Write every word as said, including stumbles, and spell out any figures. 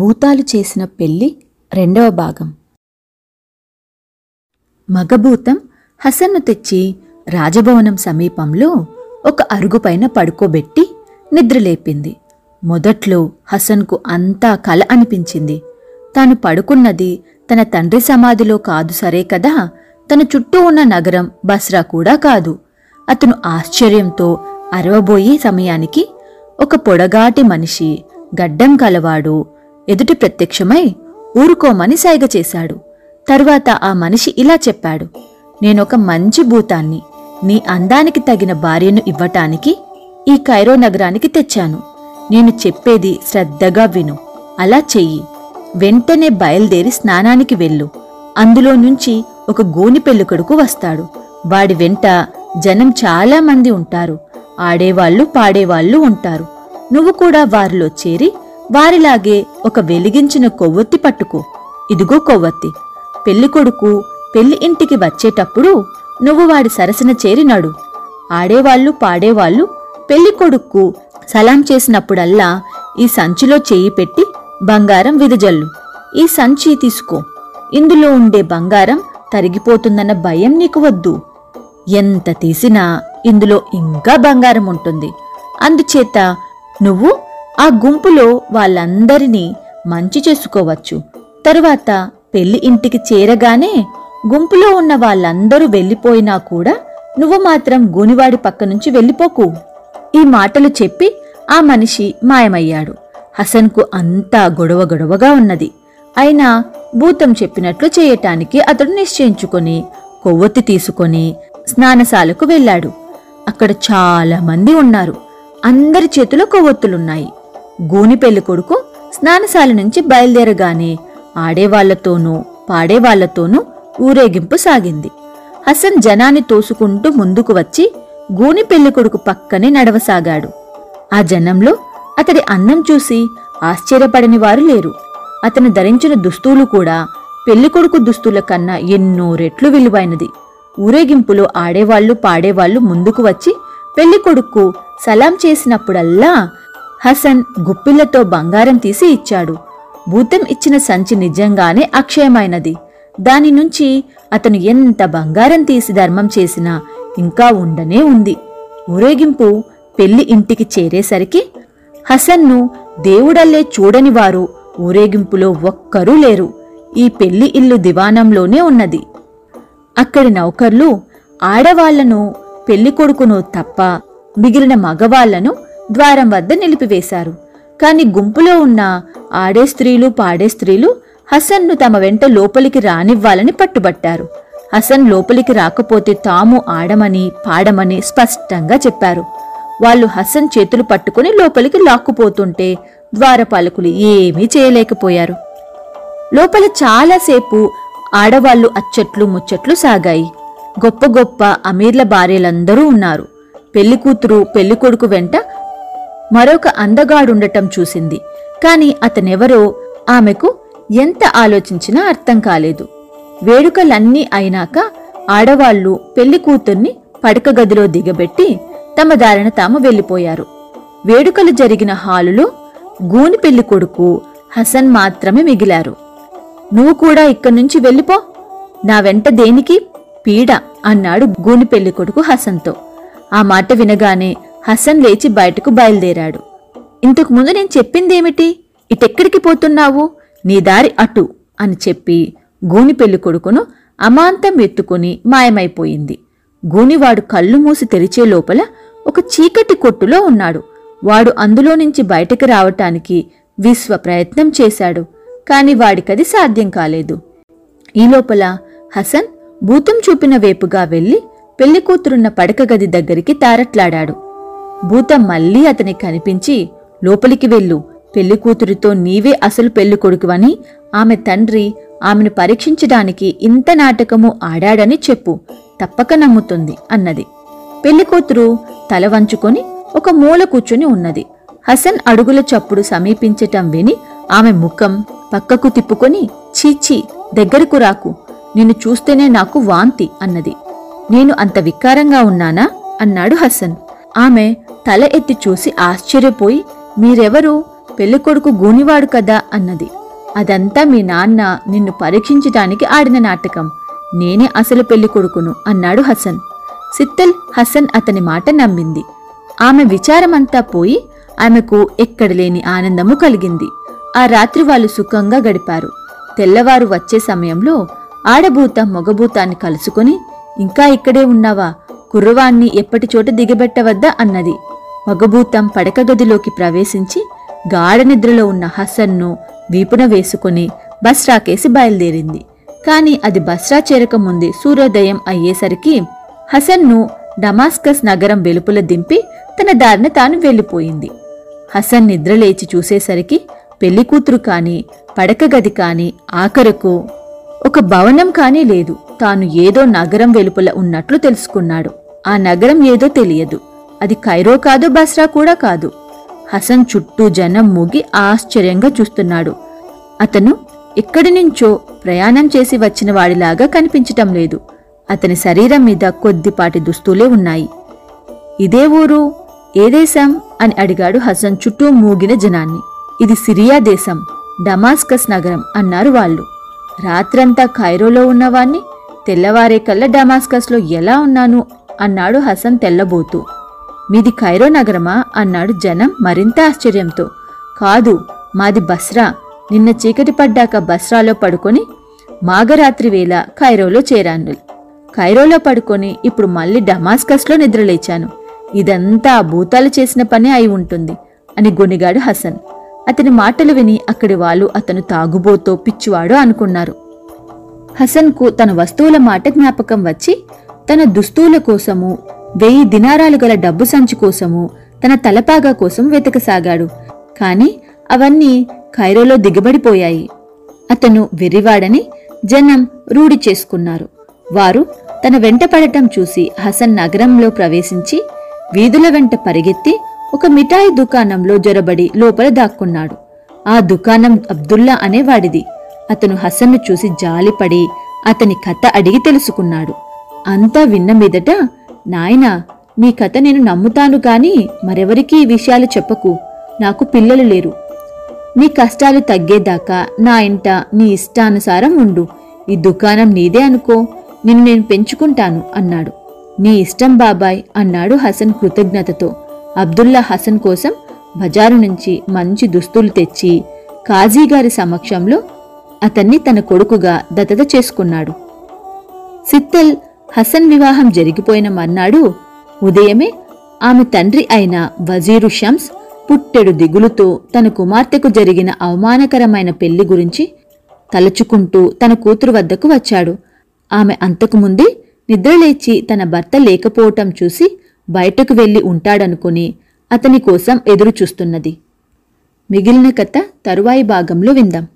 భూతాలు చేసిన పెళ్లి రెండవ భాగం. మగభూతం హసన్ను తెచ్చి రాజభవనం సమీపంలో ఒక అరుగుపైన పడుకోబెట్టి నిద్రలేపింది. మొదట్లో హసన్కు అంతా కల అనిపించింది. తాను పడుకున్నది తన తండ్రి సమాధిలో కాదు సరే కదా, తన చుట్టూ ఉన్న నగరం బస్రా కూడా కాదు. అతను ఆశ్చర్యంతో అరవబోయే సమయానికి ఒక పొడగాటి మనిషి, గడ్డం కలవాడు ఎదుట ప్రత్యక్షమై ఊరుకోమని సైగ చేశాడు. తరువాత ఆ మనిషి ఇలా చెప్పాడు, నేనొక మంచి భూతాన్ని నీ అందానికి తగిన భార్యను ఇవ్వటానికి ఈ కైరో నగరానికి తెచ్చాను. నేను చెప్పేది శ్రద్ధగా విను, అలా చెయ్యి. వెంటనే బయలుదేరి స్నానానికి వెళ్ళు. అందులో నుంచి ఒక గోని పెళ్ళికొడుకు వస్తాడు. వాడి వెంట జనం చాలామంది ఉంటారు. ఆడేవాళ్ళు పాడేవాళ్ళు ఉంటారు. నువ్వు కూడా వారిలో చేరి వారిలాగే ఒక వెలిగించిన కొవ్వొత్తి పట్టుకో. ఇదిగో కొవ్వొత్తి. పెళ్ళికొడుకు పెళ్లి ఇంటికి వచ్చేటప్పుడు నువ్వు వాడి సరసన చేరినాడు. ఆడేవాళ్ళు పాడేవాళ్ళు పెళ్ళికొడుకు సలాం చేసినప్పుడల్లా ఈ సంచిలో చేయి పెట్టి బంగారం విదజల్లు. ఈ సంచి తీసుకో. ఇందులో ఉండే బంగారం తరిగిపోతుందన్న భయం నీకు వద్దు. ఎంత తీసినా ఇందులో ఇంకా బంగారం ఉంటుంది. అందుచేత నువ్వు ఆ గుంపులో వాళ్ళందరినీ మంచి చేసుకోవచ్చు. తరువాత పెళ్లి ఇంటికి చేరగానే గుంపులో ఉన్న వాళ్ళందరూ వెళ్ళిపోయినా కూడా నువ్వు మాత్రం గూనివాడి పక్క నుంచి వెళ్ళిపోకు. ఈ మాటలు చెప్పి ఆ మనిషి మాయమయ్యాడు. హసన్కు అంతా గొడవ గొడవగా ఉన్నది. అయినా భూతం చెప్పినట్లు చేయటానికి అతడు నిశ్చయించుకొని కొవ్వొత్తి తీసుకొని స్నానశాలకు వెళ్ళాడు. అక్కడ చాలా మంది ఉన్నారు. అందరి చేతిలో కొవ్వొత్తులున్నాయి. గూని పెళ్ళికొడుకు స్నానశాల నుంచి బయలుదేరగానే ఆడేవాళ్లతోనూ పాడేవాళ్లతోనూ ఊరేగింపు సాగింది. హసన్ జనాన్ని తోసుకుంటూ ముందుకు వచ్చి గూని పెళ్ళికొడుకు పక్కనే నడవసాగాడు. ఆ జనంలో అతడి అందం చూసి ఆశ్చర్యపడని వారు లేరు. అతను ధరించిన దుస్తులు కూడా పెళ్ళికొడుకు దుస్తుల కన్నా ఎన్నో రెట్లు విలువైనది. ఊరేగింపులో ఆడేవాళ్లు పాడేవాళ్లు ముందుకు వచ్చి పెళ్ళికొడుకు సలాం చేసినప్పుడల్లా హసన్ గుప్పిళ్లతో బంగారం తీసి ఇచ్చాడు. భూతం ఇచ్చిన సంచి నిజంగానే అక్షయమైనది. దాని నుంచి అతను ఎంత బంగారం తీసి ధర్మం చేసినా ఇంకా ఉండనే ఉంది. ఊరేగింపు పెళ్లి ఇంటికి చేరేసరికి హసన్ను దేవుడల్లే చూడని వారు ఊరేగింపులో ఒక్కరూ లేరు. ఈ పెళ్లి ఇల్లు దివాణంలోనే ఉన్నది. అక్కడి నౌకర్లు ఆడవాళ్లను పెళ్లికొడుకును తప్ప మిగిలిన మగవాళ్లను ద్వారం వద్ద నిలిపివేశారు. కాని గుంపులో ఉన్న ఆడే స్త్రీలు పాడే స్త్రీలు హసన్ను తమ వెంట లోపలికి రానివ్వాలని పట్టుబట్టారు. హసన్ లోపలికి రాకపోతే తాము ఆడమని పాడమని స్పష్టంగా చెప్పారు. వాళ్ళు హసన్ చేతులు పట్టుకుని లోపలికి లాక్కుపోతుంటే ద్వారపాలకులు ఏమీ చేయలేకపోయారు. లోపల చాలాసేపు ఆడవాళ్లు అచ్చట్లు ముచ్చట్లు సాగాయి. గొప్ప గొప్ప అమీర్ల భార్యలందరూ ఉన్నారు. పెళ్లికూతురు పెళ్లికొడుకు వెంట మరొక అందగాడుండటం చూసింది. కాని అతనెవరో ఆమెకు ఎంత ఆలోచించినా అర్థం కాలేదు. వేడుకలన్నీ అయినాక ఆడవాళ్లు పెళ్లికూతుర్ని పడకగదిలో దిగబెట్టి తమ దారిన తాము వెళ్ళిపోయారు. వేడుకలు జరిగిన హాలులో గూని పెళ్లికొడుకు హసన్ మాత్రమే మిగిలారు. నువ్వు కూడా ఇక్కడి నుంచి వెళ్ళిపో. నా వెంట దేనికి పీడ అన్నాడు గూని పెళ్లికొడుకు హసన్తో. ఆ మాట వినగానే హసన్ లేచి బయటకు బయలుదేరాడు. ఇంతకు ముందు నేను చెప్పిందేమిటి? ఇటెక్కడికి పోతున్నావు? నీ దారి అటు అని చెప్పి గూని పెళ్ళికొడుకును అమాంతం ఎత్తుకుని మాయమైపోయింది. గూనివాడు కళ్ళు మూసి తెరిచే లోపల ఒక చీకటి కొట్టులో ఉన్నాడు. వాడు అందులో నుంచి బయటకు రావటానికి విశ్వ ప్రయత్నం చేశాడు. కాని వాడికది సాధ్యం కాలేదు. ఈ లోపల హసన్ భూతం చూపిన వైపుగా వెళ్లి పెళ్లికూతురున్న పడకగది దగ్గరికి తారట్లాడాడు. భూతం మళ్లీ అతనికి కనిపించి, లోపలికి వెళ్ళు, పెళ్లికూతురితో నీవే అసలు పెళ్లికొడుకువని ఆమె తండ్రి ఆమెను పరీక్షించడానికి ఇంత నాటకము ఆడాడని చెప్పు, తప్పక నమ్ముతుంది అన్నది. పెళ్లికూతురు తల వంచుకొని ఒక మూల కూర్చుని ఉన్నది. హసన్ అడుగుల చప్పుడు సమీపించటం విని ఆమె ముఖం పక్కకు తిప్పుకొని, చీచీ, దగ్గరకు రాకు, నిన్ను చూస్తేనే నాకు వాంతి అన్నది. నేను అంత వికారంగా ఉన్నానా అన్నాడు హసన్. ఆమె తల ఎత్తి చూసి ఆశ్చర్యపోయి, మీరెవరు? పెళ్ళికొడుకు గూనివాడు కదా అన్నది. అదంతా మీ నాన్న నిన్ను పరీక్షించటానికి ఆడిన నాటకం. నేనే అసలు పెళ్ళికొడుకును అన్నాడు హసన్. సిత్తల్ హసన్ అతని మాట నమ్మింది. ఆమె విచారమంతా పోయి ఆమెకు ఎక్కడలేని ఆనందము కలిగింది. ఆ రాత్రి వాళ్ళు సుఖంగా గడిపారు. తెల్లవారు వచ్చే సమయంలో ఆడబూత మొగబూతాన్ని కలుసుకొని, ఇంకా ఇక్కడే ఉన్నావా, కుర్రవాణ్ణి ఎప్పటిచోట దిగబెట్టవద్దా అన్నది. మగబూతం పడకగదిలోకి ప్రవేశించి గాఢనిద్రలో ఉన్న హసన్ను వీపున వేసుకుని బస్రాకేసి బయలుదేరింది. కాని అది బస్రా చేరకముందే సూర్యోదయం అయ్యేసరికి హసన్ను డమాస్కస్ నగరం వెలుపుల దింపి తన దారిన తాను వెళ్ళిపోయింది. హసన్ నిద్రలేచి చూసేసరికి పెళ్లికూతురు కాని, పడకగది కాని, ఆఖరకు ఒక భవనం కానీ లేదు. తాను ఏదో నగరం వెలుపల ఉన్నట్లు తెలుసుకున్నాడు. ఆ నగరం ఏదో తెలియదు. అది కైరో కాదు, బస్రా కూడా కాదు. హసన్ చుట్టూ జనం మూగి ఆశ్చర్యంగా చూస్తున్నాడు. అతను ఎక్కడి నుంచో ప్రయాణం చేసి వచ్చిన వాడిలాగా కనిపించటం లేదు. అతని శరీరం మీద కొద్దిపాటి దుస్తులే ఉన్నాయి. ఇదే ఊరు, ఏ దేశం అని అడిగాడు హసన్ చుట్టూ మూగిన జనాన్ని. ఇది సిరియా దేశం, డమాస్కస్ నగరం అన్నారు వాళ్ళు. రాత్రంతా ఖైరోలో ఉన్నవాణ్ణి తెల్లవారే కల్లా డమాస్కస్లో ఎలా ఉన్నాను అన్నాడు హసన్ తెల్లబోతూ. మీది ఖైరో నగరమా అన్నాడు జనం మరింత ఆశ్చర్యంతో. కాదు, మాది బస్రా. నిన్న చీకటి పడ్డాక బస్రాలో పడుకొని మాఘరాత్రి వేళ ఖైరోలో చేరాను. ఖైరోలో పడుకొని ఇప్పుడు మళ్ళీ డమాస్కస్లో నిద్రలేచాను. ఇదంతా ఆ భూతాలు చేసిన పని అయి ఉంటుంది అని గొనిగాడు హసన్. అతని మాటలు విని అక్కడి వాళ్ళు అతను తాగుబోతో పిచ్చివాడు అనుకున్నారు. హసన్కు తన వస్తువుల మాట జ్ఞాపకం వచ్చి తన దుస్తువుల కోసము, వెయ్యి దినారాలు గల డబ్బు సంచి కోసము, తన తలపాగా కోసం వెతకసాగాడు. కాని అవన్నీ ఖైరోలో దిగబడిపోయాయి. అతను వెర్రివాడని జనం రూఢి చేసుకున్నారు. వారు తన వెంట పడటం చూసి హసన్ నగరంలో ప్రవేశించి వీధుల వెంట పరిగెత్తి ఒక మిఠాయి దుకాణంలో జొరబడి లోపల దాక్కున్నాడు. ఆ దుకాణం అబ్దుల్లా అనేవాడిది. అతను హసన్ను చూసి జాలిపడి అతని కథ అడిగి తెలుసుకున్నాడు. అంతా విన్న మీదట, నాయనా, నీ కథ నేను నమ్ముతాను, కాని మరెవరికీ ఈ విషయాలు చెప్పకు. నాకు పిల్లలు లేరు. నీ కష్టాలు తగ్గేదాకా నా ఇంట నీ ఇష్టానుసారం ఉండు. ఈ దుకాణం నీదే అనుకో. నిన్ను నేను పెంచుకుంటాను అన్నాడు. నీ ఇష్టం బాబాయ్ అన్నాడు హసన్ కృతజ్ఞతతో. అబ్దుల్లా హసన్ కోసం బజారు నుంచి మంచి దుస్తులు తెచ్చి కాజీగారి సమక్షంలో అతన్ని తన కొడుకుగా దత్తత చేసుకున్నాడు. సిత్తల్ హసన్ వివాహం జరిగిపోయిన మర్నాడు ఉదయమే ఆమె తండ్రి అయిన వజీరు షంస్ పుట్టెడు దిగులుతో తన కుమార్తెకు జరిగిన అవమానకరమైన పెళ్లి గురించి తలచుకుంటూ తన కూతురు వద్దకు వచ్చాడు. ఆమె అంతకుముందే నిద్రలేచి తన భర్త లేకపోవటం చూసి బయటకు వెళ్ళి ఉంటాడనుకుని అతని కోసం ఎదురుచూస్తున్నది. మిగిలిన కథ తరువాయి భాగంలో విందాం.